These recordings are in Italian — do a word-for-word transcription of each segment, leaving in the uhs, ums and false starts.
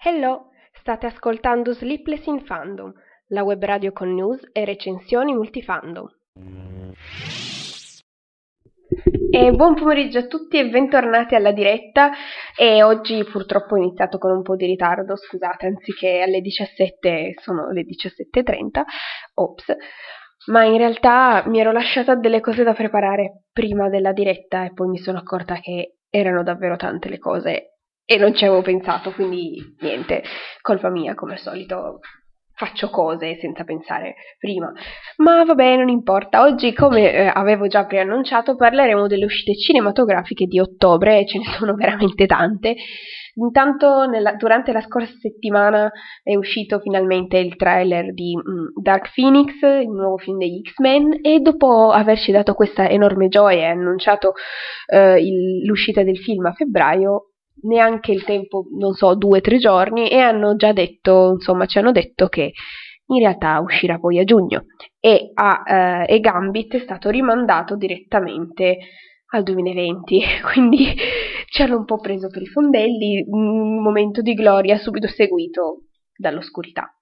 Hello, state ascoltando Sleepless in Fandom, la web radio con news e recensioni multifandom. E buon pomeriggio a tutti e bentornati alla diretta. E oggi purtroppo ho iniziato con un po' di ritardo, scusate, anziché alle diciassette sono le diciassette e trenta, ops, ma in realtà mi ero lasciata delle cose da preparare prima della diretta e poi mi sono accorta che erano davvero tante le cose e non ci avevo pensato, quindi niente, colpa mia come al solito. Faccio cose senza pensare prima, ma vabbè, non importa. Oggi, come eh, avevo già preannunciato, parleremo delle uscite cinematografiche di ottobre e ce ne sono veramente tante. Intanto nella, durante la scorsa settimana è uscito finalmente il trailer di mh, Dark Phoenix, il nuovo film degli X-Men, e dopo averci dato questa enorme gioia e annunciato eh, il, l'uscita del film a febbraio, neanche il tempo, non so, due o tre giorni, e hanno già detto, insomma, ci hanno detto che in realtà uscirà poi a giugno e, a, eh, e Gambit è stato rimandato direttamente al duemilaventi, quindi ci hanno un po' preso per i fondelli, un momento di gloria subito seguito dall'oscurità.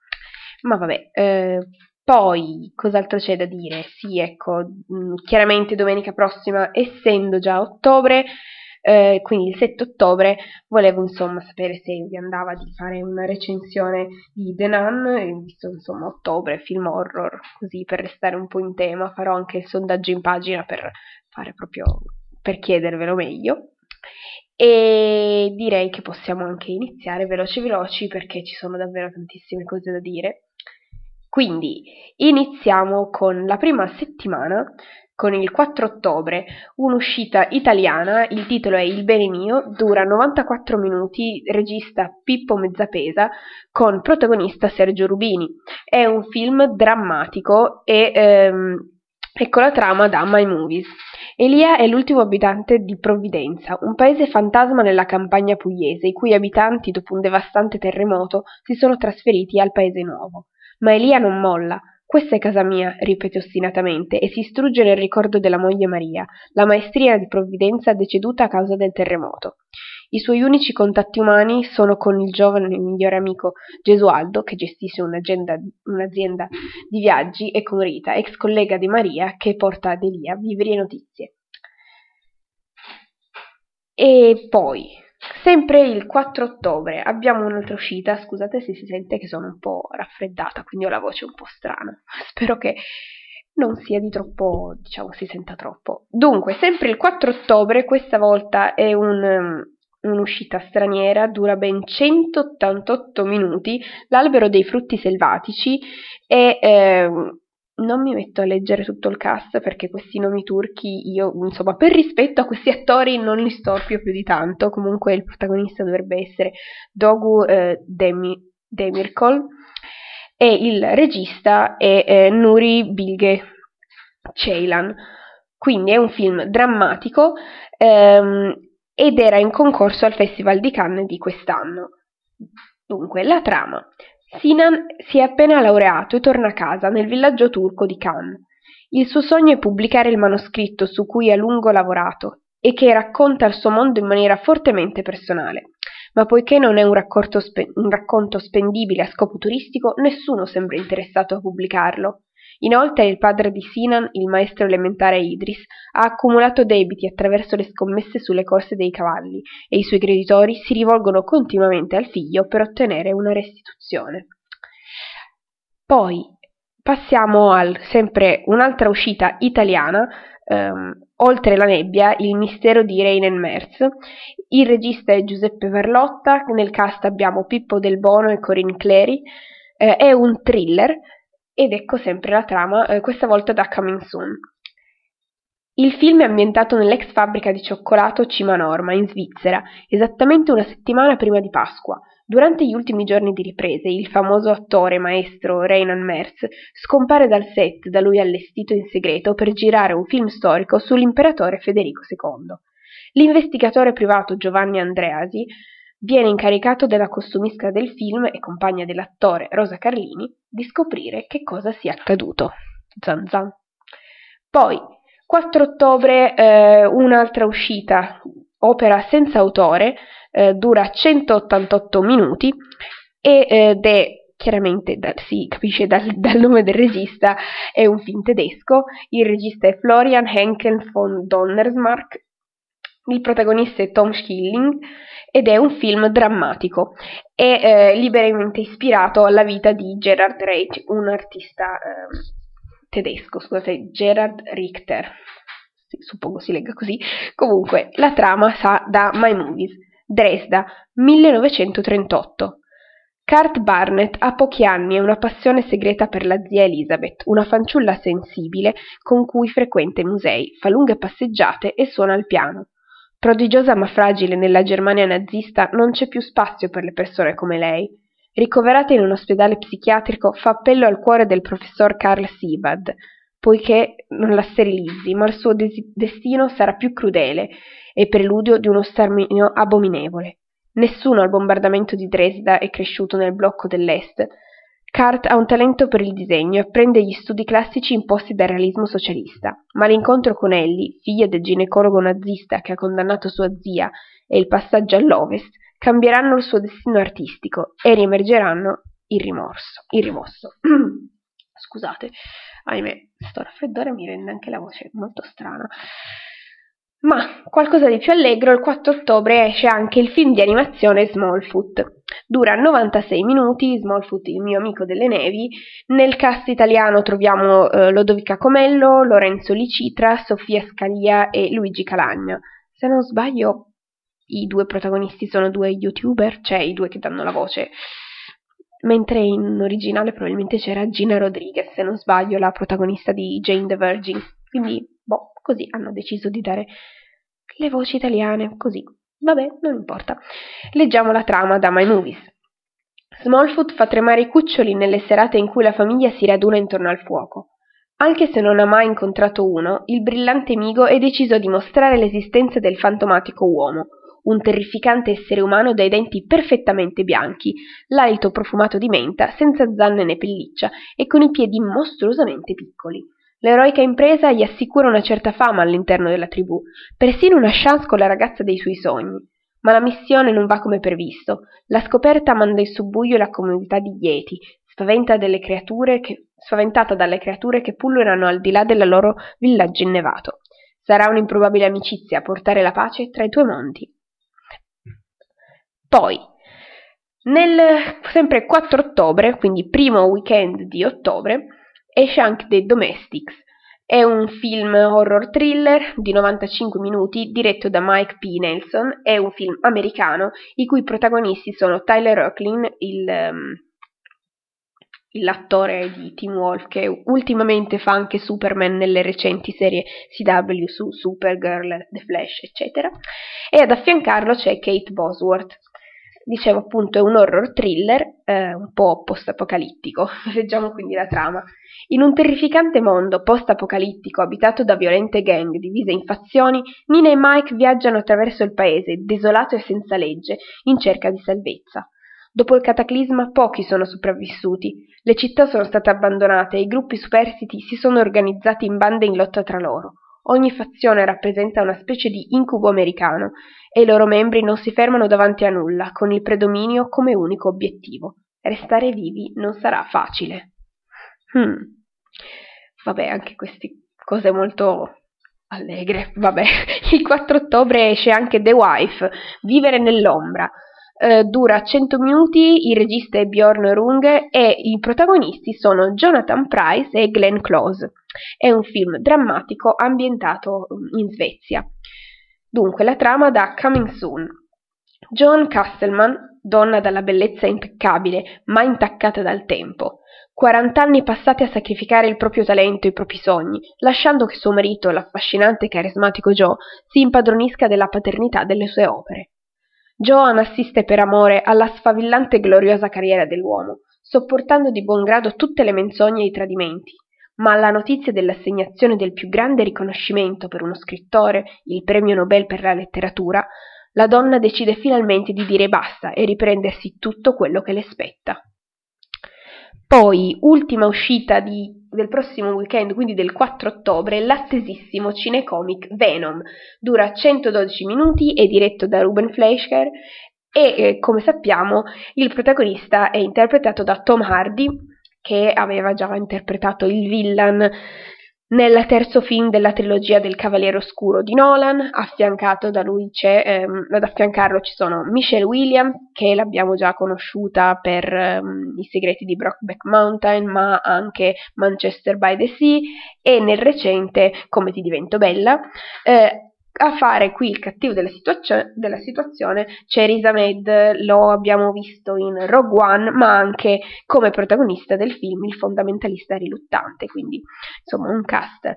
Ma vabbè, eh, poi cos'altro c'è da dire? Sì, ecco, mh, chiaramente domenica prossima, essendo già ottobre, Eh, quindi il sette ottobre, volevo insomma sapere se vi andava di fare una recensione di The Nun, visto insomma ottobre, film horror, così per restare un po' in tema. Farò anche il sondaggio in pagina per fare proprio, per chiedervelo meglio, e direi che possiamo anche iniziare veloci veloci perché ci sono davvero tantissime cose da dire. Quindi iniziamo con la prima settimana, con il quattro ottobre, un'uscita italiana, il titolo è Il bene mio, dura novantaquattro minuti, regista Pippo Mezzapesa, con protagonista Sergio Rubini. È un film drammatico e ehm, ecco la trama da My Movies. Elia è l'ultimo abitante di Provvidenza, un paese fantasma nella campagna pugliese, i cui abitanti, dopo un devastante terremoto, si sono trasferiti al paese nuovo. Ma Elia non molla. Questa è casa mia, ripete ostinatamente, e si strugge nel ricordo della moglie Maria, la maestrina di Provvidenza deceduta a causa del terremoto. I suoi unici contatti umani sono con il giovane migliore amico Gesualdo, che gestisce un'agenda, un'azienda di viaggi, e con Rita, ex collega di Maria, che porta ad Elia viveri e notizie. E poi, sempre il quattro ottobre, abbiamo un'altra uscita. Scusate se si sente che sono un po' raffreddata, quindi ho la voce un po' strana. Spero che non sia di troppo, diciamo, si senta troppo. Dunque, sempre il quattro ottobre, questa volta è un, um, un'uscita straniera, dura ben centottantotto minuti, L'albero dei frutti selvatici, e eh, non mi metto a leggere tutto il cast perché questi nomi turchi io, insomma, per rispetto a questi attori non li storpio più di tanto. Comunque il protagonista dovrebbe essere Dogu eh, Demi, Demirkol, e il regista è eh, Nuri Bilge Ceylan. Quindi è un film drammatico ehm, ed era in concorso al Festival di Cannes di quest'anno. Dunque, la trama. Sinan si è appena laureato e torna a casa nel villaggio turco di Khan. Il suo sogno è pubblicare il manoscritto su cui ha a lungo lavorato e che racconta il suo mondo in maniera fortemente personale. Ma poiché non è un racconto, spe- un racconto spendibile a scopo turistico, nessuno sembra interessato a pubblicarlo. Inoltre il padre di Sinan, il maestro elementare Idris, ha accumulato debiti attraverso le scommesse sulle corse dei cavalli e i suoi creditori si rivolgono continuamente al figlio per ottenere una restituzione. Poi passiamo al sempre un'altra uscita italiana, ehm, Oltre la nebbia, il mistero di Rainer Merz. Il regista è Giuseppe Verlotta, nel cast abbiamo Pippo Del Bono e Corinne Clary. Eh, è un thriller. Ed ecco sempre la trama, eh, questa volta da Coming Soon. Il film è ambientato nell'ex fabbrica di cioccolato Cima Norma, in Svizzera, esattamente una settimana prima di Pasqua. Durante gli ultimi giorni di riprese, il famoso attore maestro Renan Merz scompare dal set da lui allestito in segreto per girare un film storico sull'imperatore Federico secondo. L'investigatore privato Giovanni Andreasi viene incaricato dalla costumista del film e compagna dell'attore Rosa Carlini di scoprire che cosa sia accaduto. Zan zan. Poi, quattro ottobre eh, un'altra uscita, Opera senza autore, eh, dura centottantotto minuti ed è chiaramente, da, si capisce dal, dal nome del regista, è un film tedesco. Il regista è Florian Henckel von Donnersmarck, il protagonista è Tom Schilling ed è un film drammatico e eh, liberamente ispirato alla vita di Gerhard Richter, un artista eh, tedesco, scusate, Gerhard Richter, sì, suppongo si legga così. Comunque, la trama sa da My Movies. Dresda, millenovecentotrentotto. Kurt Barnett ha pochi anni e una passione segreta per la zia Elizabeth, una fanciulla sensibile con cui frequenta i musei, fa lunghe passeggiate e suona il piano. Prodigiosa ma fragile nella Germania nazista, non c'è più spazio per le persone come lei. Ricoverata in un ospedale psichiatrico, fa appello al cuore del professor Carl Siebad, poiché non la sterilizzi, ma il suo des- destino sarà più crudele e preludio di uno sterminio abominevole. Nessuno al bombardamento di Dresda è cresciuto nel blocco dell'Est. Kurt ha un talento per il disegno e prende gli studi classici imposti dal realismo socialista, ma l'incontro con Ellie, figlia del ginecologo nazista che ha condannato sua zia, e il passaggio all'Ovest cambieranno il suo destino artistico e riemergeranno il rimorso. Il rimosso. Scusate, ahimè, sto raffreddore, mi rende anche la voce molto strana. Ma qualcosa di più allegro, il quattro ottobre esce anche il film di animazione Smallfoot. Dura novantasei minuti, Smallfoot, il mio amico delle nevi. Nel cast italiano troviamo eh, Lodovica Comello, Lorenzo Licitra, Sofia Scalia e Luigi Calagna. Se non sbaglio, i due protagonisti sono due youtuber, cioè i due che danno la voce. Mentre in originale probabilmente c'era Gina Rodriguez, se non sbaglio, la protagonista di Jane the Virgin. Quindi, boh, così hanno deciso di dare le voci italiane, così. Vabbè, non importa. Leggiamo la trama da My Movies. Smallfoot fa tremare i cuccioli nelle serate in cui la famiglia si raduna intorno al fuoco. Anche se non ha mai incontrato uno, il brillante migo è deciso a dimostrare l'esistenza del fantomatico uomo, un terrificante essere umano dai denti perfettamente bianchi, l'alito profumato di menta, senza zanne né pelliccia e con i piedi mostruosamente piccoli. L'eroica impresa gli assicura una certa fama all'interno della tribù, persino una chance con la ragazza dei suoi sogni. Ma la missione non va come previsto. La scoperta manda in subbuglio la comunità di Yeti, spaventa delle creature che, spaventata dalle creature che pullulano al di là del loro villaggio innevato. Sarà un'improbabile amicizia a portare la pace tra i due mondi. Poi, nel sempre quattro ottobre, quindi primo weekend di ottobre, esce anche The Domestics. È un film horror thriller di novantacinque minuti diretto da Mike P. Nelson. È un film americano i cui protagonisti sono Tyler Hoechlin, il, um, l'attore di Teen Wolf, che ultimamente fa anche Superman nelle recenti serie C W su Supergirl, The Flash, eccetera. E ad affiancarlo c'è Kate Bosworth. Dicevo appunto, è un horror thriller eh, un po' post-apocalittico. Leggiamo quindi la trama. In un terrificante mondo post-apocalittico abitato da violente gang divise in fazioni, Nina e Mike viaggiano attraverso il paese, desolato e senza legge, in cerca di salvezza. Dopo il cataclisma pochi sono sopravvissuti, le città sono state abbandonate e i gruppi superstiti si sono organizzati in bande in lotta tra loro. Ogni fazione rappresenta una specie di incubo americano e i loro membri non si fermano davanti a nulla, con il predominio come unico obiettivo. Restare vivi non sarà facile. Hmm. Vabbè, anche queste cose molto allegre. Vabbè, il quattro ottobre esce anche The Wife, Vivere nell'ombra. Eh, dura cento minuti, il regista è Bjorn Runge e i protagonisti sono Jonathan Pryce e Glenn Close. È un film drammatico ambientato in Svezia. Dunque, la trama da Coming Soon. Joan Castleman, donna dalla bellezza impeccabile, ma intaccata dal tempo. quaranta anni passati a sacrificare il proprio talento e i propri sogni, lasciando che suo marito, l'affascinante e carismatico Joe, si impadronisca della paternità delle sue opere. Joan assiste per amore alla sfavillante e gloriosa carriera dell'uomo, sopportando di buon grado tutte le menzogne e i tradimenti. Ma alla notizia dell'assegnazione del più grande riconoscimento per uno scrittore, il premio Nobel per la letteratura, la donna decide finalmente di dire basta e riprendersi tutto quello che le spetta. Poi, ultima uscita di, del prossimo weekend, quindi del quattro ottobre, l'attesissimo cinecomic Venom. Dura centododici minuti, è diretto da Ruben Fleischer e, eh, come sappiamo, il protagonista è interpretato da Tom Hardy, che aveva già interpretato il villain nel terzo film della trilogia del Cavaliere Oscuro di Nolan. Affiancato da lui c'è, ehm, ad affiancarlo ci sono Michelle Williams, che l'abbiamo già conosciuta per ehm, I segreti di Brokeback Mountain, ma anche Manchester by the Sea, e nel recente Come ti divento bella. Eh, a fare qui il cattivo della, situazio- della situazione c'è Riz Ahmed, lo abbiamo visto in Rogue One, ma anche come protagonista del film Il fondamentalista riluttante, quindi insomma un cast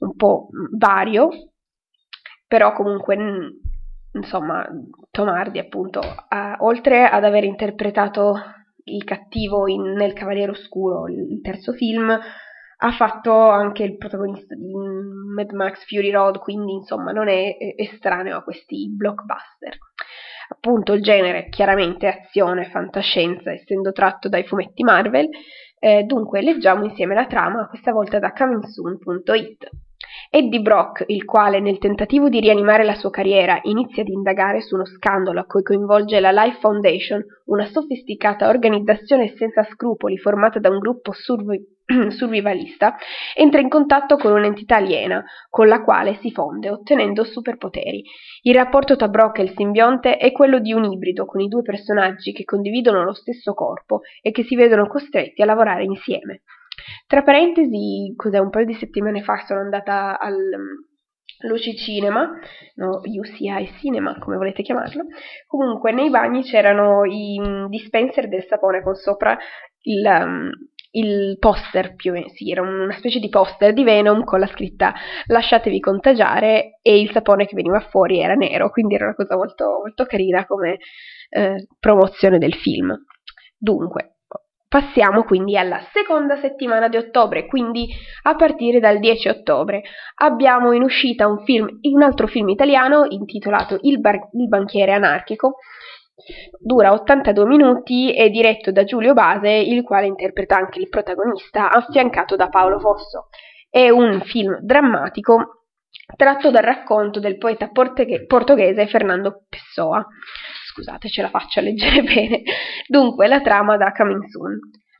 un po' vario, però comunque insomma Tom Hardy appunto ha, oltre ad aver interpretato il cattivo in, nel Cavaliere Oscuro, il terzo film, ha fatto anche il protagonista di Mad Max Fury Road, quindi insomma non è estraneo a questi blockbuster. Appunto il genere chiaramente azione, fantascienza, essendo tratto dai fumetti Marvel, eh, dunque leggiamo insieme la trama, questa volta da coming soon punto it. Eddie Brock, il quale nel tentativo di rianimare la sua carriera inizia ad indagare su uno scandalo a cui coinvolge la Life Foundation, una sofisticata organizzazione senza scrupoli formata da un gruppo survi- survivalista, entra in contatto con un'entità aliena con la quale si fonde ottenendo superpoteri. Il rapporto tra Brock e il simbionte è quello di un ibrido con i due personaggi che condividono lo stesso corpo e che si vedono costretti a lavorare insieme. Tra parentesi, cos'è, un paio di settimane fa sono andata al um, Luci Cinema, no, U C I Cinema, come volete chiamarlo. Comunque nei bagni c'erano i um, dispenser del sapone con sopra il, um, il poster, più o meno, sì, era una specie di poster di Venom con la scritta "lasciatevi contagiare", e il sapone che veniva fuori era nero, quindi era una cosa molto, molto carina come eh, promozione del film. Dunque, passiamo quindi alla seconda settimana di ottobre, quindi a partire dal dieci ottobre abbiamo in uscita un film, un altro film italiano intitolato Il, bar- Il banchiere anarchico. Dura ottantadue minuti, è diretto da Giulio Base, il quale interpreta anche il protagonista, affiancato da Paolo Fosso. È un film drammatico tratto dal racconto del poeta portoghe- portoghese Fernando Pessoa. Scusate, ce la faccio a leggere bene. Dunque, la trama da Coming Soon.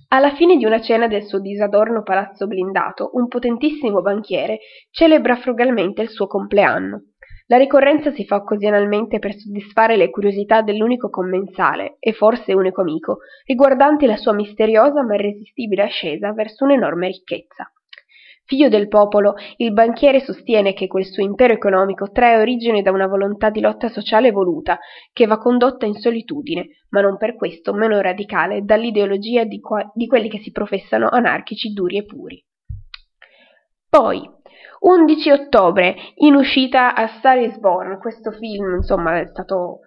Alla fine di una cena del suo disadorno palazzo blindato, un potentissimo banchiere celebra frugalmente il suo compleanno. La ricorrenza si fa occasionalmente per soddisfare le curiosità dell'unico commensale, e forse unico amico, riguardanti la sua misteriosa ma irresistibile ascesa verso un'enorme ricchezza. Figlio del popolo, il banchiere sostiene che quel suo impero economico trae origine da una volontà di lotta sociale voluta, che va condotta in solitudine, ma non per questo meno radicale dall'ideologia di, qua- di quelli che si professano anarchici duri e puri. Poi, undici ottobre, in uscita A Star is Born. Questo film, insomma, è stato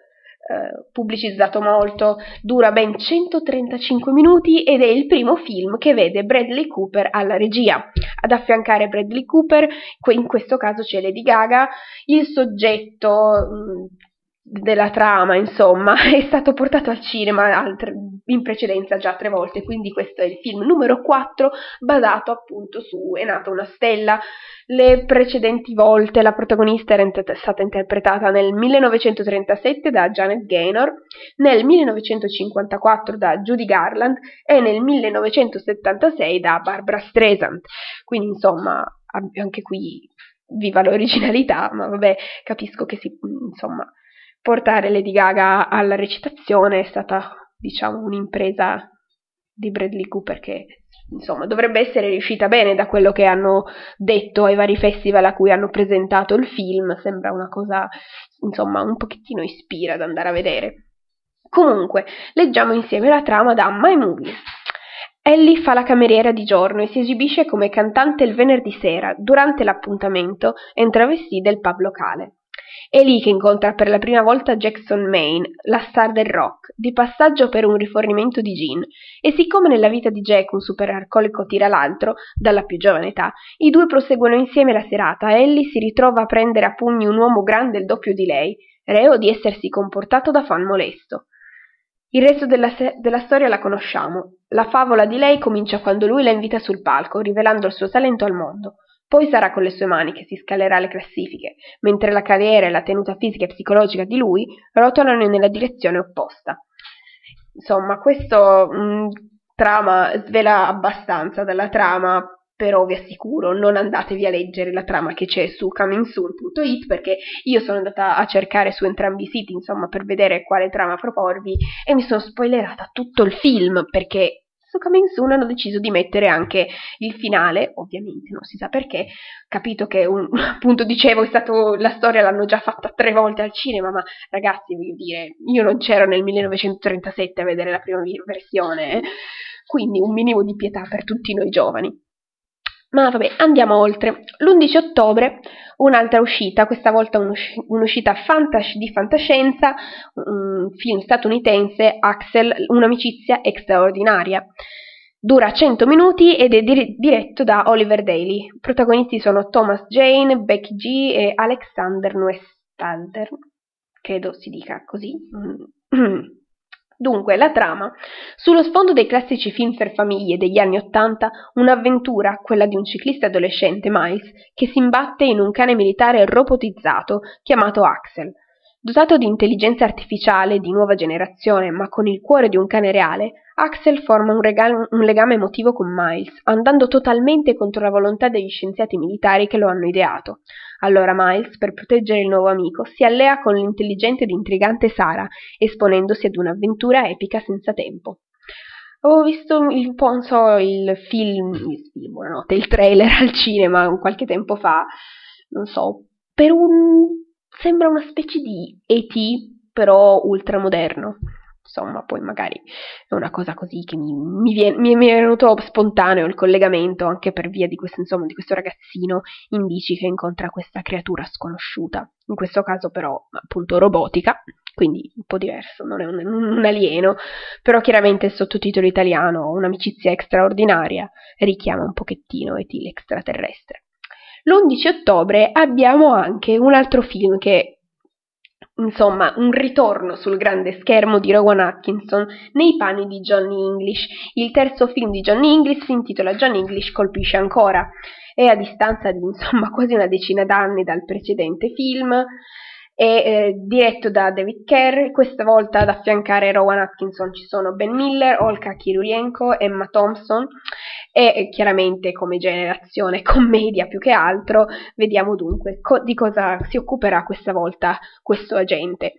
eh, pubblicizzato molto, dura ben centotrentacinque minuti ed è il primo film che vede Bradley Cooper alla regia. Ad affiancare Bradley Cooper, in questo caso c'è Lady Gaga. Il soggetto mh, della trama, insomma, è stato portato al cinema altre, in precedenza già tre volte, quindi questo è il film numero quattro basato appunto su È nata una stella. Le precedenti volte la protagonista era int- stata interpretata nel millenovecentotrentasette da Janet Gaynor, nel millenovecentocinquantaquattro da Judy Garland e nel millenovecentosettantasei da Barbara Streisand, quindi insomma anche qui viva l'originalità, ma vabbè, capisco che si insomma portare Lady Gaga alla recitazione è stata, diciamo, un'impresa di Bradley Cooper che, insomma, dovrebbe essere riuscita bene, da quello che hanno detto ai vari festival a cui hanno presentato il film. Sembra una cosa, insomma, un pochettino ispira ad andare a vedere. Comunque, leggiamo insieme la trama da My Movies. Ellie fa la cameriera di giorno e si esibisce come cantante il venerdì sera, durante l'appuntamento, entravestì del pub locale. È lì che incontra per la prima volta Jackson Maine, la star del rock, di passaggio per un rifornimento di gin, e siccome nella vita di Jack un superalcolico tira l'altro, dalla più giovane età, i due proseguono insieme la serata e Ellie si ritrova a prendere a pugni un uomo grande il doppio di lei, reo di essersi comportato da fan molesto. Il resto della, se- della storia la conosciamo. La favola di lei comincia quando lui la invita sul palco, rivelando il suo talento al mondo. Poi sarà con le sue mani che si scalerà le classifiche, mentre la carriera e la tenuta fisica e psicologica di lui rotolano nella direzione opposta. Insomma, questo mh, trama svela abbastanza dalla trama, però vi assicuro, non andatevi a leggere la trama che c'è su coming soon punto it, perché io sono andata a cercare su entrambi i siti, insomma, per vedere quale trama proporvi, e mi sono spoilerata tutto il film, perché su Coming Soon hanno deciso di mettere anche il finale, ovviamente non si sa perché, capito che un, appunto dicevo è stato la storia l'hanno già fatta tre volte al cinema, ma ragazzi voglio dire, io non c'ero nel millenovecentotrentasette a vedere la prima versione, eh? Quindi un minimo di pietà per tutti noi giovani. Ma vabbè, andiamo oltre. L'undici ottobre un'altra uscita, questa volta un'usci- un'uscita fantas- di fantascienza, un film statunitense, Axel, un'amicizia straordinaria. Dura cento minuti ed è dir- diretto da Oliver Daly. I protagonisti sono Thomas Jane, Becky G e Alexander Neustadter, credo si dica così. Dunque, la trama. Sullo sfondo dei classici film per famiglie degli anni Ottanta, un'avventura, quella di un ciclista adolescente, Miles, che si imbatte in un cane militare robotizzato chiamato Axel. Dotato di intelligenza artificiale di nuova generazione, ma con il cuore di un cane reale, Axel forma un, regalo, un legame emotivo con Miles, andando totalmente contro la volontà degli scienziati militari che lo hanno ideato. Allora Miles, per proteggere il nuovo amico, si allea con l'intelligente ed intrigante Sara, esponendosi ad un'avventura epica senza tempo. Avevo visto il, non so, il film, il, film buonanotte, il trailer al cinema qualche tempo fa, non so, per un... sembra una specie di E T, però ultramoderno. Insomma, poi magari è una cosa così che mi, mi, viene, mi, mi è venuto spontaneo il collegamento, anche per via di questo, insomma, di questo ragazzino in bici che incontra questa creatura sconosciuta. In questo caso però, appunto, robotica, quindi un po' diverso, non è un, un alieno, però chiaramente il sottotitolo italiano, un'amicizia straordinaria, richiama un pochettino E T l'extraterrestre. L'undici ottobre abbiamo anche un altro film che... Insomma, un ritorno sul grande schermo di Rowan Atkinson nei panni di Johnny English. Il terzo film di Johnny English si intitola Johnny English colpisce ancora. È a distanza di, insomma, quasi una decina d'anni dal precedente film. È eh, diretto da David Kerr. Questa volta ad affiancare Rowan Atkinson ci sono Ben Miller, Olga Kirurienko, Emma Thompson. E chiaramente come generazione commedia più che altro, vediamo dunque co- di cosa si occuperà questa volta questo agente.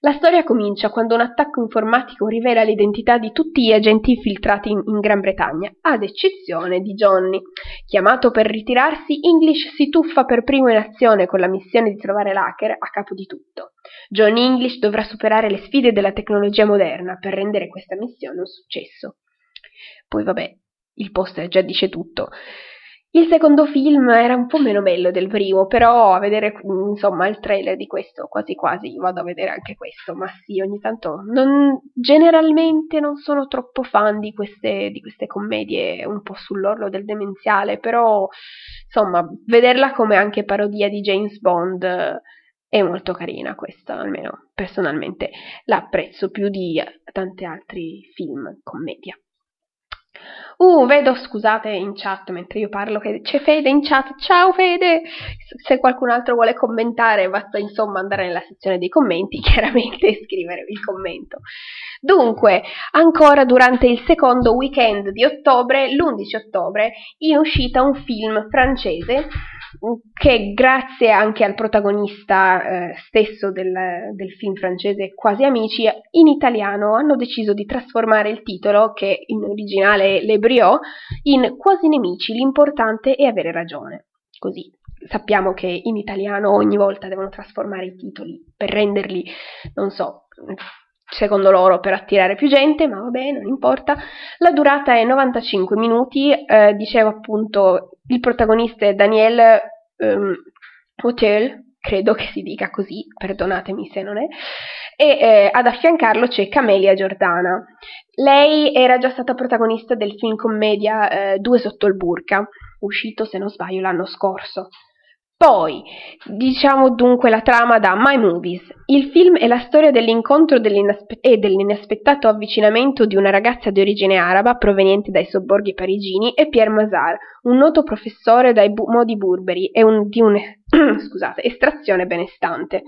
La storia comincia quando un attacco informatico rivela l'identità di tutti gli agenti infiltrati in, in Gran Bretagna, ad eccezione di Johnny. Chiamato per ritirarsi, English si tuffa per primo in azione con la missione di trovare l'hacker a capo di tutto. Johnny English dovrà superare le sfide della tecnologia moderna per rendere questa missione un successo. Poi vabbè, il poster già dice tutto. Il secondo film era un po' meno bello del primo, però a vedere, insomma, il trailer di questo, quasi quasi vado a vedere anche questo, ma sì, ogni tanto non, generalmente non sono troppo fan di queste, di queste commedie un po' sull'orlo del demenziale, però insomma, vederla come anche parodia di James Bond è molto carina questa, almeno personalmente la apprezzo più di tanti altri film commedia. Uh, vedo, scusate, in chat mentre io parlo che c'è Fede in chat. Ciao Fede! Se qualcun altro vuole commentare, basta insomma andare nella sezione dei commenti, chiaramente, e scrivere il commento. Dunque, ancora durante il secondo weekend di ottobre, l'undici ottobre, in uscita un film francese che grazie anche al protagonista eh, stesso del, del film francese Quasi Amici, in italiano hanno deciso di trasformare il titolo, che in originale è Le Briot, in Quasi Nemici, l'importante è avere ragione. Così sappiamo che in italiano ogni volta devono trasformare i titoli per renderli, non so, secondo loro per attirare più gente, ma vabbè, non importa. La durata è novantacinque minuti, eh, dicevo appunto... Il protagonista è Daniel um, Hotel, credo che si dica così, perdonatemi se non è, e eh, ad affiancarlo c'è Camelia Giordana. Lei era già stata protagonista del film commedia eh, Due sotto il burca, uscito se non sbaglio l'anno scorso. Poi, diciamo dunque la trama da My Movies. Il film è la storia dell'incontro dell'inaspe- e dell'inaspettato avvicinamento di una ragazza di origine araba proveniente dai sobborghi parigini e Pierre Mazar, un noto professore dai bu- modi burberi e un, di un scusate, estrazione benestante.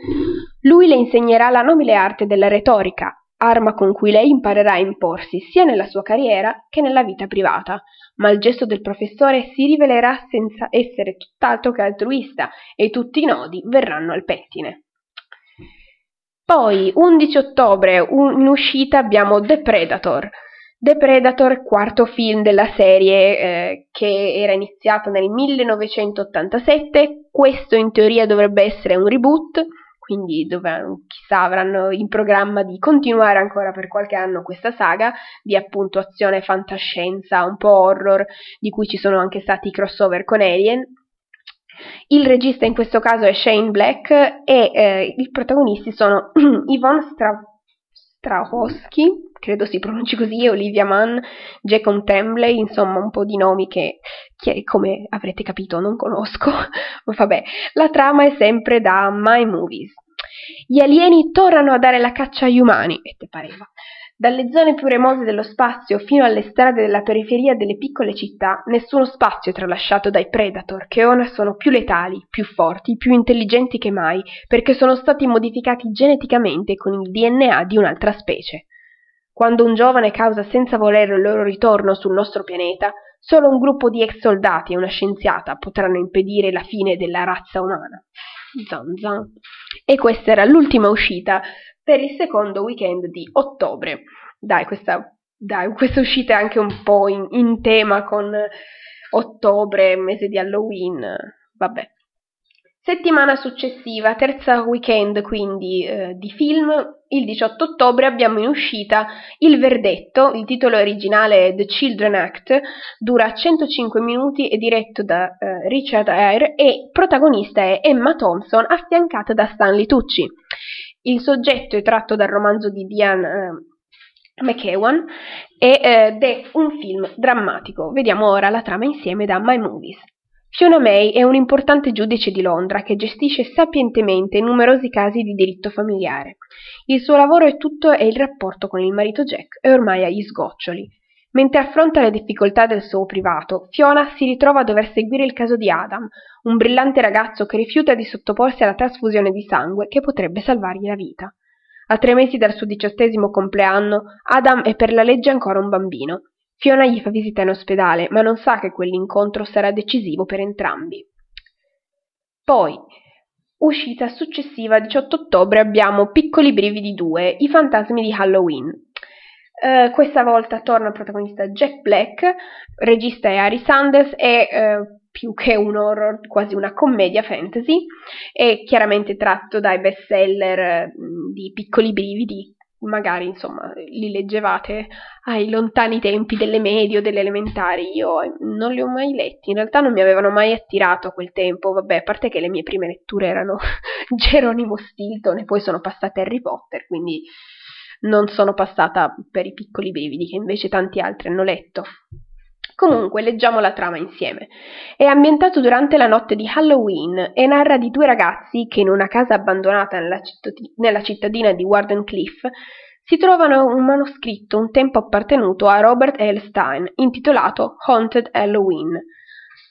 Lui le insegnerà la nobile arte della retorica, arma con cui lei imparerà a imporsi sia nella sua carriera che nella vita privata. Ma il gesto del professore si rivelerà senza essere tutt'altro che altruista e tutti i nodi verranno al pettine. Poi, undici ottobre, un- in uscita abbiamo The Predator. The Predator, quarto film della serie eh, che era iniziato nel millenovecentottantasette. Questo in teoria dovrebbe essere un reboot, quindi dov- chissà avranno in programma di continuare ancora per qualche anno questa saga di appunto azione, fantascienza, un po' horror, di cui ci sono anche stati crossover con Alien. Il regista in questo caso è Shane Black e eh, i protagonisti sono Yvonne Stra- Strahovski, credo si pronunci così, Olivia Mann, Jacob Tremblay, insomma un po' di nomi che, che come avrete capito non conosco, ma vabbè. La trama è sempre da My Movies. Gli alieni tornano a dare la caccia agli umani, e te pareva, dalle zone più remote dello spazio fino alle strade della periferia delle piccole città, nessuno spazio è tralasciato dai Predator, che ora sono più letali, più forti, più intelligenti che mai, perché sono stati modificati geneticamente con il D N A di un'altra specie. Quando un giovane causa senza volere il loro ritorno sul nostro pianeta, solo un gruppo di ex soldati e una scienziata potranno impedire la fine della razza umana. Zan zan. E questa era l'ultima uscita per il secondo weekend di ottobre. Dai, questa, dai, questa uscita è anche un po' in, in tema con ottobre, mese di Halloween, vabbè. Settimana successiva, terza weekend quindi eh, di film, il diciotto ottobre abbiamo in uscita Il Verdetto, il titolo originale è The Children Act, dura centocinque minuti, è diretto da eh, Richard Eyre e protagonista è Emma Thompson affiancata da Stanley Tucci. Il soggetto è tratto dal romanzo di Diane eh, McEwan ed eh, è un film drammatico. Vediamo ora la trama insieme da My Movies. Fiona May è un importante giudice di Londra che gestisce sapientemente numerosi casi di diritto familiare. Il suo lavoro è tutto e il rapporto con il marito Jack è ormai agli sgoccioli. Mentre affronta le difficoltà del suo privato, Fiona si ritrova a dover seguire il caso di Adam, un brillante ragazzo che rifiuta di sottoporsi alla trasfusione di sangue che potrebbe salvargli la vita. A tre mesi dal suo diciottesimo compleanno, Adam è per la legge ancora un bambino. Fiona gli fa visita in ospedale, ma non sa che quell'incontro sarà decisivo per entrambi. Poi, uscita successiva, diciotto ottobre, abbiamo Piccoli brividi due, I fantasmi di Halloween. Eh, questa volta torna il protagonista Jack Black, regista è Harry Sanders e eh, più che un horror, quasi una commedia fantasy, è chiaramente tratto dai bestseller eh, di Piccoli brividi. Magari, insomma, li leggevate ai lontani tempi delle medie o delle elementari. Io non li ho mai letti, in realtà non mi avevano mai attirato a quel tempo, vabbè, a parte che le mie prime letture erano Geronimo Stilton e poi sono passata a Harry Potter, quindi non sono passata per i piccoli brividi che invece tanti altri hanno letto. Comunque, leggiamo la trama insieme. È ambientato durante la notte di Halloween e narra di due ragazzi che in una casa abbandonata nella, citt- nella cittadina di Warden Cliff si trovano un manoscritto un tempo appartenuto a Robert L. Stein, intitolato Haunted Halloween.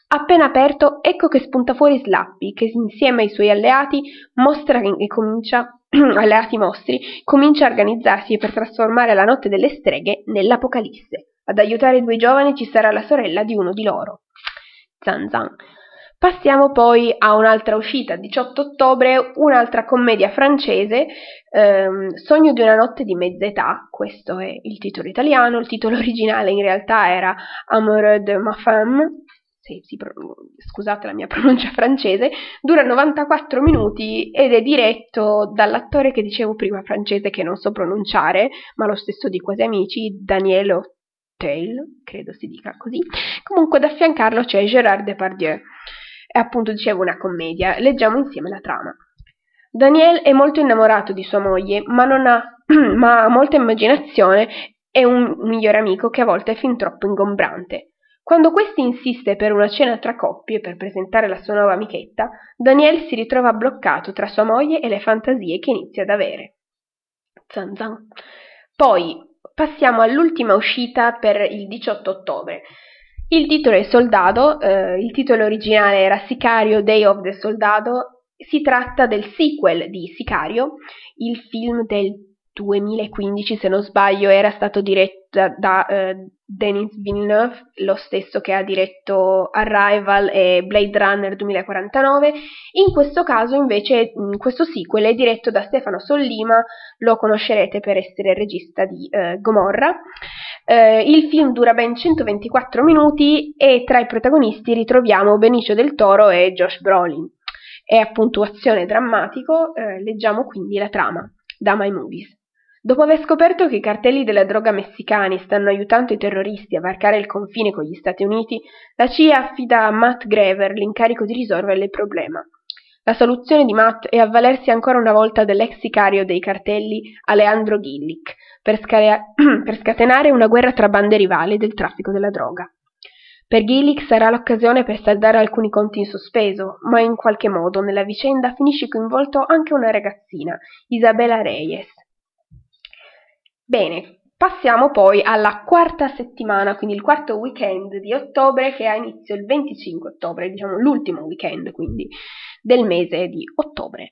Appena aperto, ecco che spunta fuori Slappy, che insieme ai suoi alleati mostra e comincia alleati mostri comincia a organizzarsi per trasformare la notte delle streghe nell'apocalisse. Ad aiutare i due giovani ci sarà la sorella di uno di loro. Zan zan. Passiamo poi a un'altra uscita, diciotto ottobre, un'altra commedia francese, ehm, Sogno di una notte di mezza età, questo è il titolo italiano, il titolo originale in realtà era Amoureux de ma femme, se si pro- scusate la mia pronuncia francese, dura novantaquattro minuti ed è diretto dall'attore che dicevo prima francese che non so pronunciare, ma lo stesso di Quasi Amici, Daniele Tail, credo si dica così. Comunque ad affiancarlo c'è Gérard Depardieu. È appunto, dicevo, una commedia. Leggiamo insieme la trama. Daniel è molto innamorato di sua moglie, ma non ha ma ha molta immaginazione e un miglior amico che a volte è fin troppo ingombrante. Quando questi insiste per una cena tra coppie per presentare la sua nuova amichetta, Daniel si ritrova bloccato tra sua moglie e le fantasie che inizia ad avere. Zan zan. Poi passiamo all'ultima uscita per il diciotto ottobre. Il titolo è Soldado, eh, il titolo originale era Sicario Day of the Soldado, si tratta del sequel di Sicario, il film del duemilaquindici se non sbaglio, era stato diretto da eh, Denis Villeneuve, lo stesso che ha diretto Arrival e Blade Runner duemilaquarantanove, in questo caso invece mh, questo sequel è diretto da Stefano Sollima, lo conoscerete per essere il regista di eh, Gomorra. Uh, il film dura ben centoventiquattro minuti e tra i protagonisti ritroviamo Benicio del Toro e Josh Brolin. È a puntuazione drammatico, uh, leggiamo quindi la trama, da My Movies. Dopo aver scoperto che i cartelli della droga messicani stanno aiutando i terroristi a varcare il confine con gli Stati Uniti, la C I A affida a Matt Grever l'incarico di risolvere il problema. La soluzione di Matt è avvalersi ancora una volta dell'ex sicario dei cartelli Alejandro Gillick per, sca- per scatenare una guerra tra bande rivali del traffico della droga. Per Gillick sarà l'occasione per saldare alcuni conti in sospeso, ma in qualche modo nella vicenda finisce coinvolto anche una ragazzina, Isabella Reyes. Bene, passiamo poi alla quarta settimana, quindi il quarto weekend di ottobre che ha inizio il venticinque ottobre, diciamo l'ultimo weekend quindi del mese di ottobre.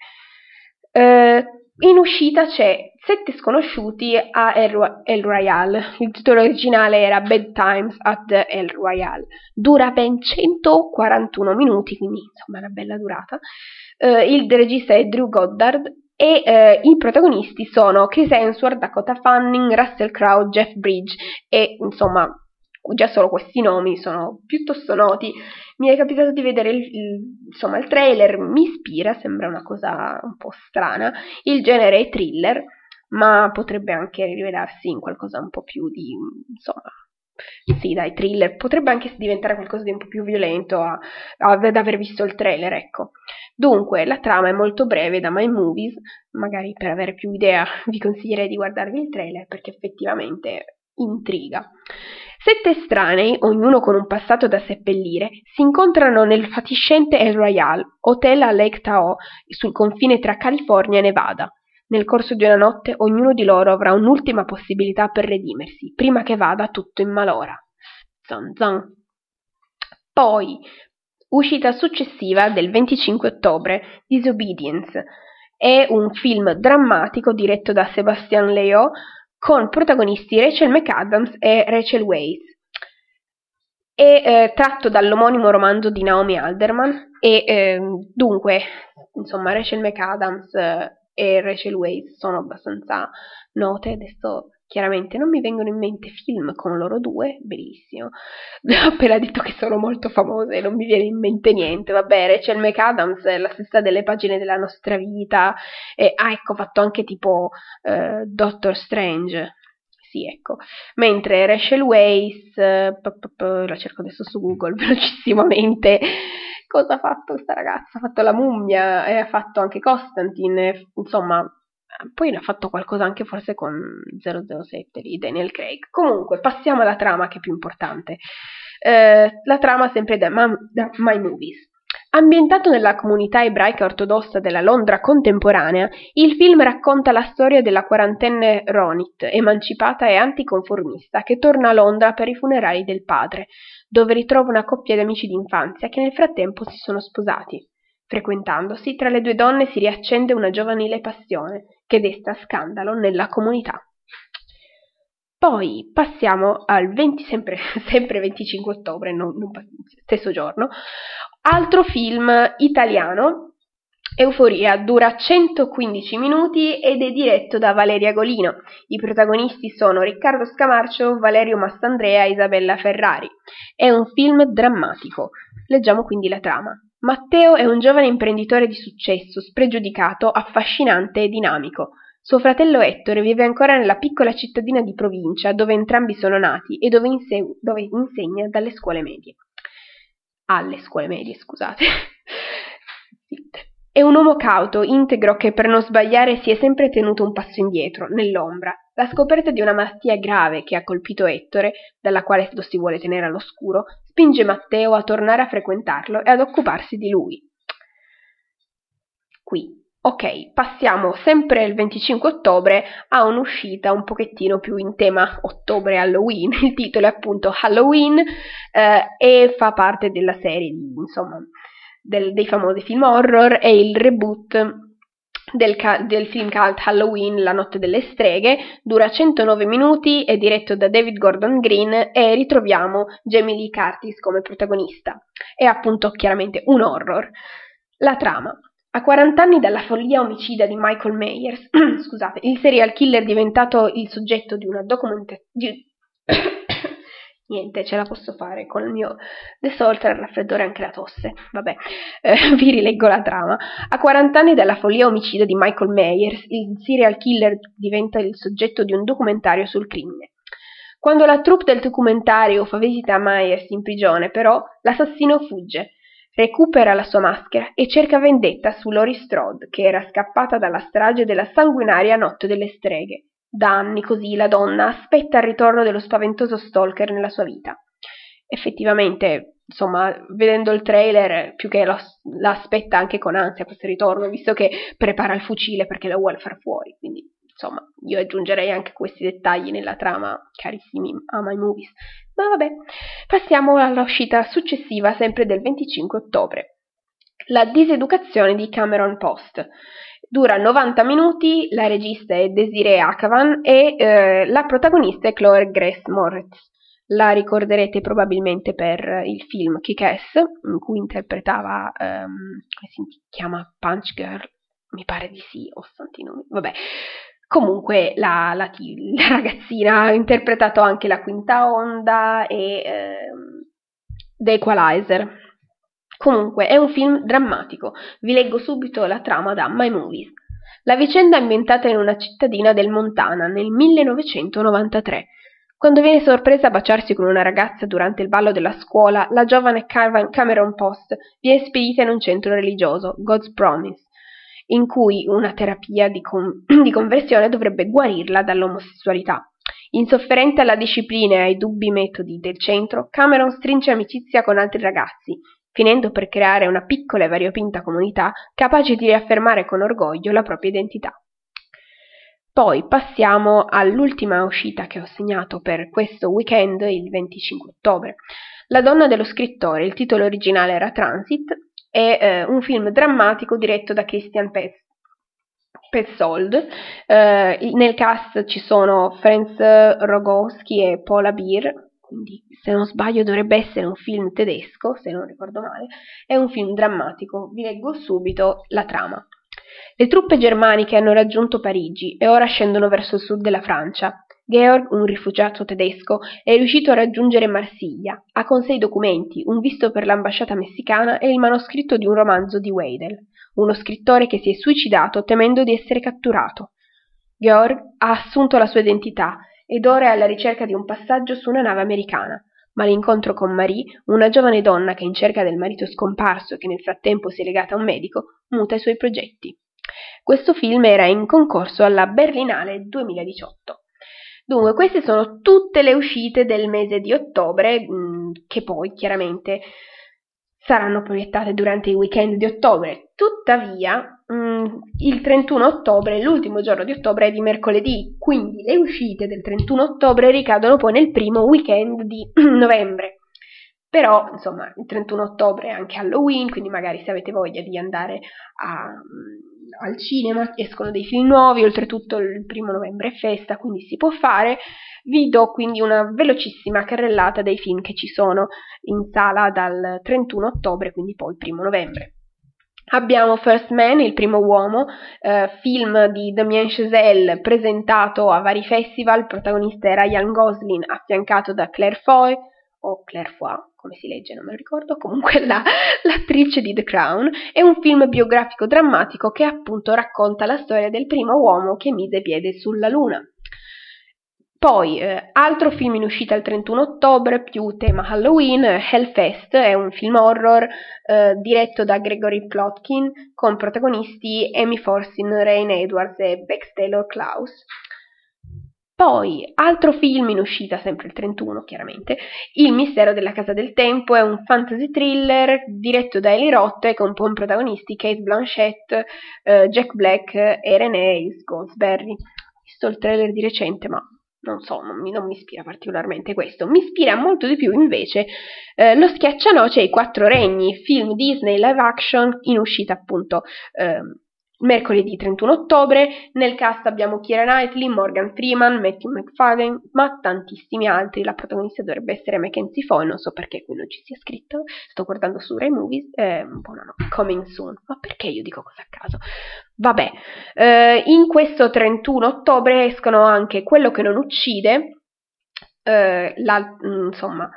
Eh, in uscita c'è Sette sconosciuti a El, El Royale, il titolo originale era Bad Times at the El Royale, dura ben centoquarantuno minuti, quindi insomma una bella durata. Eh, il regista è Drew Goddard e eh, i protagonisti sono Chris Hemsworth, Dakota Fanning, Russell Crowe, Jeff Bridges e insomma già solo questi nomi sono piuttosto noti. Mi è capitato di vedere il, il, insomma, il trailer, mi ispira, sembra una cosa un po' strana, il genere è thriller, ma potrebbe anche rivelarsi in qualcosa un po' più di, insomma, sì dai, thriller, potrebbe anche diventare qualcosa di un po' più violento a, a, ad aver visto il trailer, ecco. Dunque, la trama è molto breve da My Movies, magari per avere più idea vi consiglierei di guardarvi il trailer perché effettivamente intriga. Sette estranei, ognuno con un passato da seppellire, si incontrano nel fatiscente El Royale, hotel a Lake Tahoe, sul confine tra California e Nevada. Nel corso di una notte ognuno di loro avrà un'ultima possibilità per redimersi, prima che vada tutto in malora. Zan zan. Poi, uscita successiva del venticinque ottobre, Disobedience. È un film drammatico diretto da Sébastien Léo, con protagonisti Rachel McAdams e Rachel Weisz, e eh, tratto dall'omonimo romanzo di Naomi Alderman, e eh, dunque, insomma, Rachel McAdams eh, e Rachel Weisz sono abbastanza note, adesso chiaramente non mi vengono in mente film con loro due, bellissimo, ho appena detto che sono molto famose e non mi viene in mente niente, vabbè, Rachel McAdams è la stessa delle Pagine della nostra vita, e, ah ecco, ho fatto anche tipo eh, Doctor Strange, sì ecco, mentre Rachel Weisz, eh, p- p- p- la cerco adesso su Google velocissimamente, cosa ha fatto questa ragazza? Ha fatto La mummia, e eh, ha fatto anche Constantine, eh, insomma... Poi ha fatto qualcosa anche forse con zero zero sette di Daniel Craig. Comunque, passiamo alla trama che è più importante. Eh, la trama sempre da, Mam- da My Movies. Ambientato nella comunità ebraica ortodossa della Londra contemporanea, il film racconta la storia della quarantenne Ronit, emancipata e anticonformista, che torna a Londra per i funerali del padre, dove ritrova una coppia di amici d'infanzia che nel frattempo si sono sposati. Frequentandosi, tra le due donne si riaccende una giovanile passione che desta scandalo nella comunità. Poi passiamo al venti, sempre, sempre venticinque ottobre, non, non, stesso giorno, altro film italiano, Euforia, dura centoquindici minuti ed è diretto da Valeria Golino. I protagonisti sono Riccardo Scamarcio, Valerio Mastandrea e Isabella Ferrari. È un film drammatico. Leggiamo quindi la trama. Matteo è un giovane imprenditore di successo, spregiudicato, affascinante e dinamico. Suo fratello Ettore vive ancora nella piccola cittadina di provincia dove entrambi sono nati e dove, inse- dove insegna dalle scuole medie. Alle scuole medie, scusate. È un uomo cauto, integro, che per non sbagliare si è sempre tenuto un passo indietro, nell'ombra, La scoperta di una malattia grave che ha colpito Ettore, dalla quale lo si vuole tenere all'oscuro, spinge Matteo a tornare a frequentarlo e ad occuparsi di lui. Qui. Ok, passiamo sempre il venticinque ottobre a un'uscita un pochettino più in tema ottobre Halloween. Il titolo è appunto Halloween eh, e fa parte della serie, insomma, del, dei famosi film horror. È il reboot Del, ca- del film cult Halloween, La notte delle streghe, dura centonove minuti, è diretto da David Gordon Green e ritroviamo Jamie Lee Curtis come protagonista. È appunto chiaramente un horror. La trama. A quarant'anni dalla follia omicida di Michael Myers, scusate, il serial killer è diventato il soggetto di una documentazione... Di... Niente, ce la posso fare con il mio adesso, oltre al raffreddore anche la tosse. Vabbè, eh, vi rileggo la trama. A quarant'anni dalla follia omicida di Michael Myers, il serial killer diventa il soggetto di un documentario sul crimine. Quando la troupe del documentario fa visita a Myers in prigione, però, l'assassino fugge, recupera la sua maschera e cerca vendetta su Laurie Strode, che era scappata dalla strage della sanguinaria Notte delle Streghe. Da anni così la donna aspetta il ritorno dello spaventoso stalker nella sua vita. Effettivamente, insomma, vedendo il trailer, più che lo, l'aspetta anche con ansia questo ritorno, visto che prepara il fucile perché la vuole far fuori. Quindi, insomma, io aggiungerei anche questi dettagli nella trama, carissimi Amai Movies. Ma vabbè, passiamo alla uscita successiva, sempre del venticinque ottobre. La diseducazione di Cameron Post. Dura novanta minuti, la regista è Desiree Akavan e eh, la protagonista è Chloe Grace Moretz. La ricorderete probabilmente per il film Kick-Ass, in cui interpretava, ehm, come si chiama, Punch Girl? Mi pare di sì, ho tanti nomi, vabbè. Comunque la, la, la ragazzina ha interpretato anche La Quinta Onda e ehm, The Equalizer. Comunque, è un film drammatico. Vi leggo subito la trama da My Movies. La vicenda è ambientata in una cittadina del Montana nel millenovecentonovantatré. Quando viene sorpresa a baciarsi con una ragazza durante il ballo della scuola, la giovane Cameron Post viene spedita in un centro religioso, God's Promise, in cui una terapia di, con- di conversione dovrebbe guarirla dall'omosessualità. Insofferente alla disciplina e ai dubbi metodi del centro, Cameron stringe amicizia con altri ragazzi, finendo per creare una piccola e variopinta comunità capace di riaffermare con orgoglio la propria identità. Poi passiamo all'ultima uscita che ho segnato per questo weekend, il venticinque ottobre. La donna dello scrittore, il titolo originale era Transit, è eh, un film drammatico diretto da Christian Petzold. Petzold. Eh, nel cast ci sono Franz Rogowski e Paula Beer. Quindi, se non sbaglio, dovrebbe essere un film tedesco, se non ricordo male. È un film drammatico. Vi leggo subito la trama. Le truppe germaniche hanno raggiunto Parigi e ora scendono verso il sud della Francia. Georg, un rifugiato tedesco, è riuscito a raggiungere Marsiglia. Ha con sé i documenti, un visto per l'ambasciata messicana e il manoscritto di un romanzo di Weidel, uno scrittore che si è suicidato temendo di essere catturato. Georg ha assunto la sua identità ed ora è alla ricerca di un passaggio su una nave americana, ma l'incontro con Marie, una giovane donna che è in cerca del marito scomparso e che nel frattempo si è legata a un medico, muta i suoi progetti. Questo film era in concorso alla Berlinale duemiladiciotto. Dunque, queste sono tutte le uscite del mese di ottobre, che poi chiaramente saranno proiettate durante i weekend di ottobre. Tuttavia, mh, il trentuno ottobre, l'ultimo giorno di ottobre, è di mercoledì, quindi le uscite del trentuno ottobre ricadono poi nel primo weekend di novembre. Però, insomma, il trentuno ottobre è anche Halloween, quindi magari se avete voglia di andare a, mh, al cinema, escono dei film nuovi, oltretutto il primo novembre è festa, quindi si può fare. Vi do quindi una velocissima carrellata dei film che ci sono in sala dal trentuno ottobre, quindi poi primo novembre. Abbiamo First Man, il primo uomo, eh, film di Damien Chazelle presentato a vari festival, protagonista è Ryan Gosling affiancato da Claire Foy, o Claire Foy, come si legge, non me lo ricordo, comunque la, l'attrice di The Crown. È un film biografico drammatico che appunto racconta la storia del primo uomo che mise piede sulla Luna. Poi, eh, altro film in uscita il trentuno ottobre, più tema Halloween, Hellfest, è un film horror eh, diretto da Gregory Plotkin, con protagonisti Amy Forsyth, Rainn Edwards e Bex Taylor Klaus. Poi, altro film in uscita, sempre il trentuno chiaramente, Il mistero della casa del tempo, è un fantasy thriller diretto da Eli Roth e con protagonisti Kate Blanchett, eh, Jack Black e Renée Goldsberry. Ho visto il trailer di recente, ma non so, non mi, non mi ispira particolarmente questo. Mi ispira molto di più invece eh, Lo schiaccianoce e i quattro regni, film Disney live action in uscita appunto eh, mercoledì trentuno ottobre. Nel cast abbiamo Keira Knightley, Morgan Freeman, Matthew McFadden, ma tantissimi altri. La protagonista dovrebbe essere Mackenzie Foy, non so perché qui non ci sia scritto, sto guardando su Rai Movies, eh, oh no, no, Coming Soon, ma perché io dico cose a caso? Vabbè, eh, in questo trentuno ottobre escono anche Quello che non uccide, eh, la, insomma,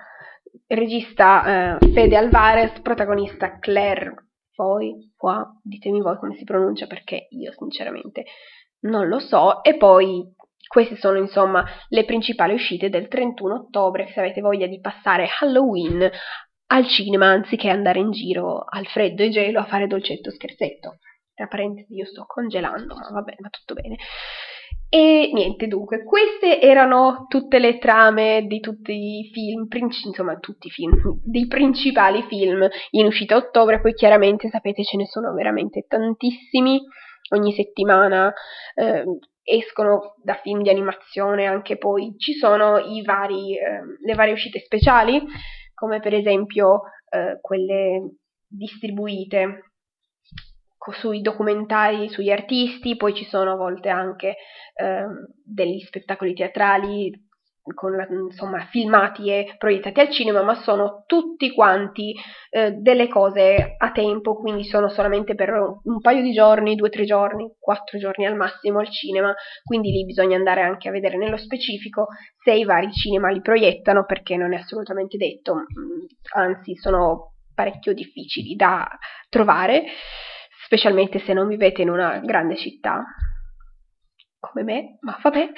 regista eh, Fede Alvarez, protagonista Claire Poi, qua, ditemi voi come si pronuncia perché io sinceramente non lo so. E poi queste sono insomma le principali uscite del trentuno ottobre, se avete voglia di passare Halloween al cinema anziché andare in giro al freddo e gelo a fare dolcetto scherzetto. Tra parentesi io sto congelando, ma va bene, va tutto bene. E niente, dunque, queste erano tutte le trame di tutti i film, princi- insomma tutti i film, dei principali film in uscita a ottobre. Poi chiaramente sapete ce ne sono veramente tantissimi, ogni settimana eh, escono da film di animazione, anche poi ci sono i vari, eh, le varie uscite speciali, come per esempio eh, quelle distribuite sui documentari, sugli artisti. Poi ci sono a volte anche eh, degli spettacoli teatrali con la, insomma filmati e proiettati al cinema, ma sono tutti quanti eh, delle cose a tempo, quindi sono solamente per un paio di giorni, due o tre giorni, quattro giorni al massimo al cinema, quindi lì bisogna andare anche a vedere nello specifico se i vari cinema li proiettano, perché non è assolutamente detto, anzi sono parecchio difficili da trovare, specialmente se non vivete in una grande città, come me, ma vabbè.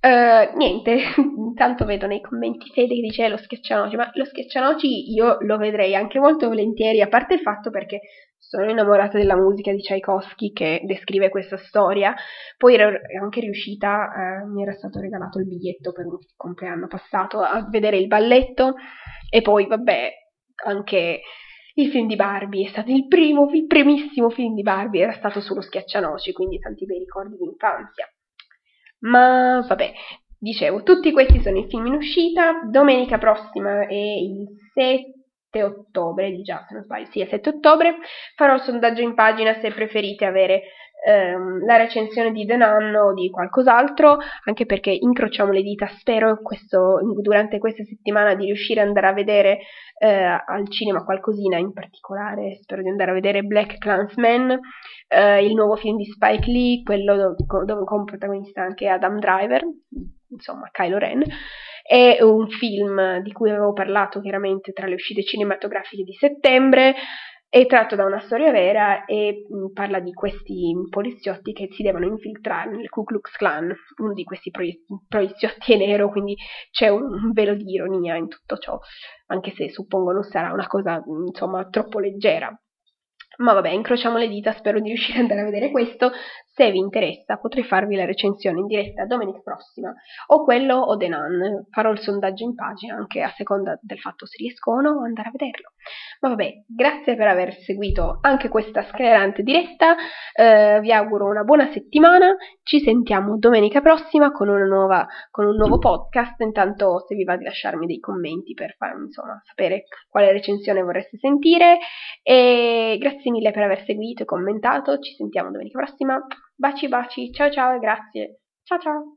Uh, niente, intanto vedo nei commenti Fede che dice Lo schiaccianoci, ma Lo schiaccianoci io lo vedrei anche molto volentieri, a parte il fatto perché sono innamorata della musica di Tchaikovsky che descrive questa storia. Poi ero anche riuscita, eh, mi era stato regalato il biglietto per un compleanno passato, a vedere il balletto, e poi vabbè, anche il film di Barbie è stato il primo, il primissimo film di Barbie era stato sullo schiaccianoci, quindi tanti bei ricordi di infanzia. Ma vabbè, dicevo, tutti questi sono i film in uscita. Domenica prossima è il sette ottobre, già se non sbaglio, sì, è il sette ottobre, farò il sondaggio in pagina se preferite avere ehm, la recensione di The Nun o di qualcos'altro, anche perché incrociamo le dita, spero questo, durante questa settimana di riuscire ad andare a vedere eh, al cinema qualcosina. In particolare spero di andare a vedere Black Klansman, eh, il nuovo film di Spike Lee, quello dove, dove con protagonista anche Adam Driver, insomma Kylo Ren. È un film di cui avevo parlato chiaramente tra le uscite cinematografiche di settembre, è tratto da una storia vera e mh, parla di questi poliziotti che si devono infiltrare nel Ku Klux Klan. Uno di questi poliziotti è nero, quindi c'è un, un velo di ironia in tutto ciò, anche se suppongo non sarà una cosa insomma troppo leggera. Ma vabbè, incrociamo le dita, spero di riuscire ad andare a vedere questo. Se vi interessa potrei farvi la recensione in diretta domenica prossima, o quello o The Nun, farò il sondaggio in pagina anche a seconda del fatto se riesco o no andare a vederlo. Ma vabbè, grazie per aver seguito anche questa sclerante diretta, eh, vi auguro una buona settimana, ci sentiamo domenica prossima con, una nuova, con un nuovo podcast. Intanto se vi va di lasciarmi dei commenti per farmi insomma sapere quale recensione vorreste sentire, e grazie mille per aver seguito e commentato, ci sentiamo domenica prossima. Baci baci, ciao ciao e grazie, ciao ciao!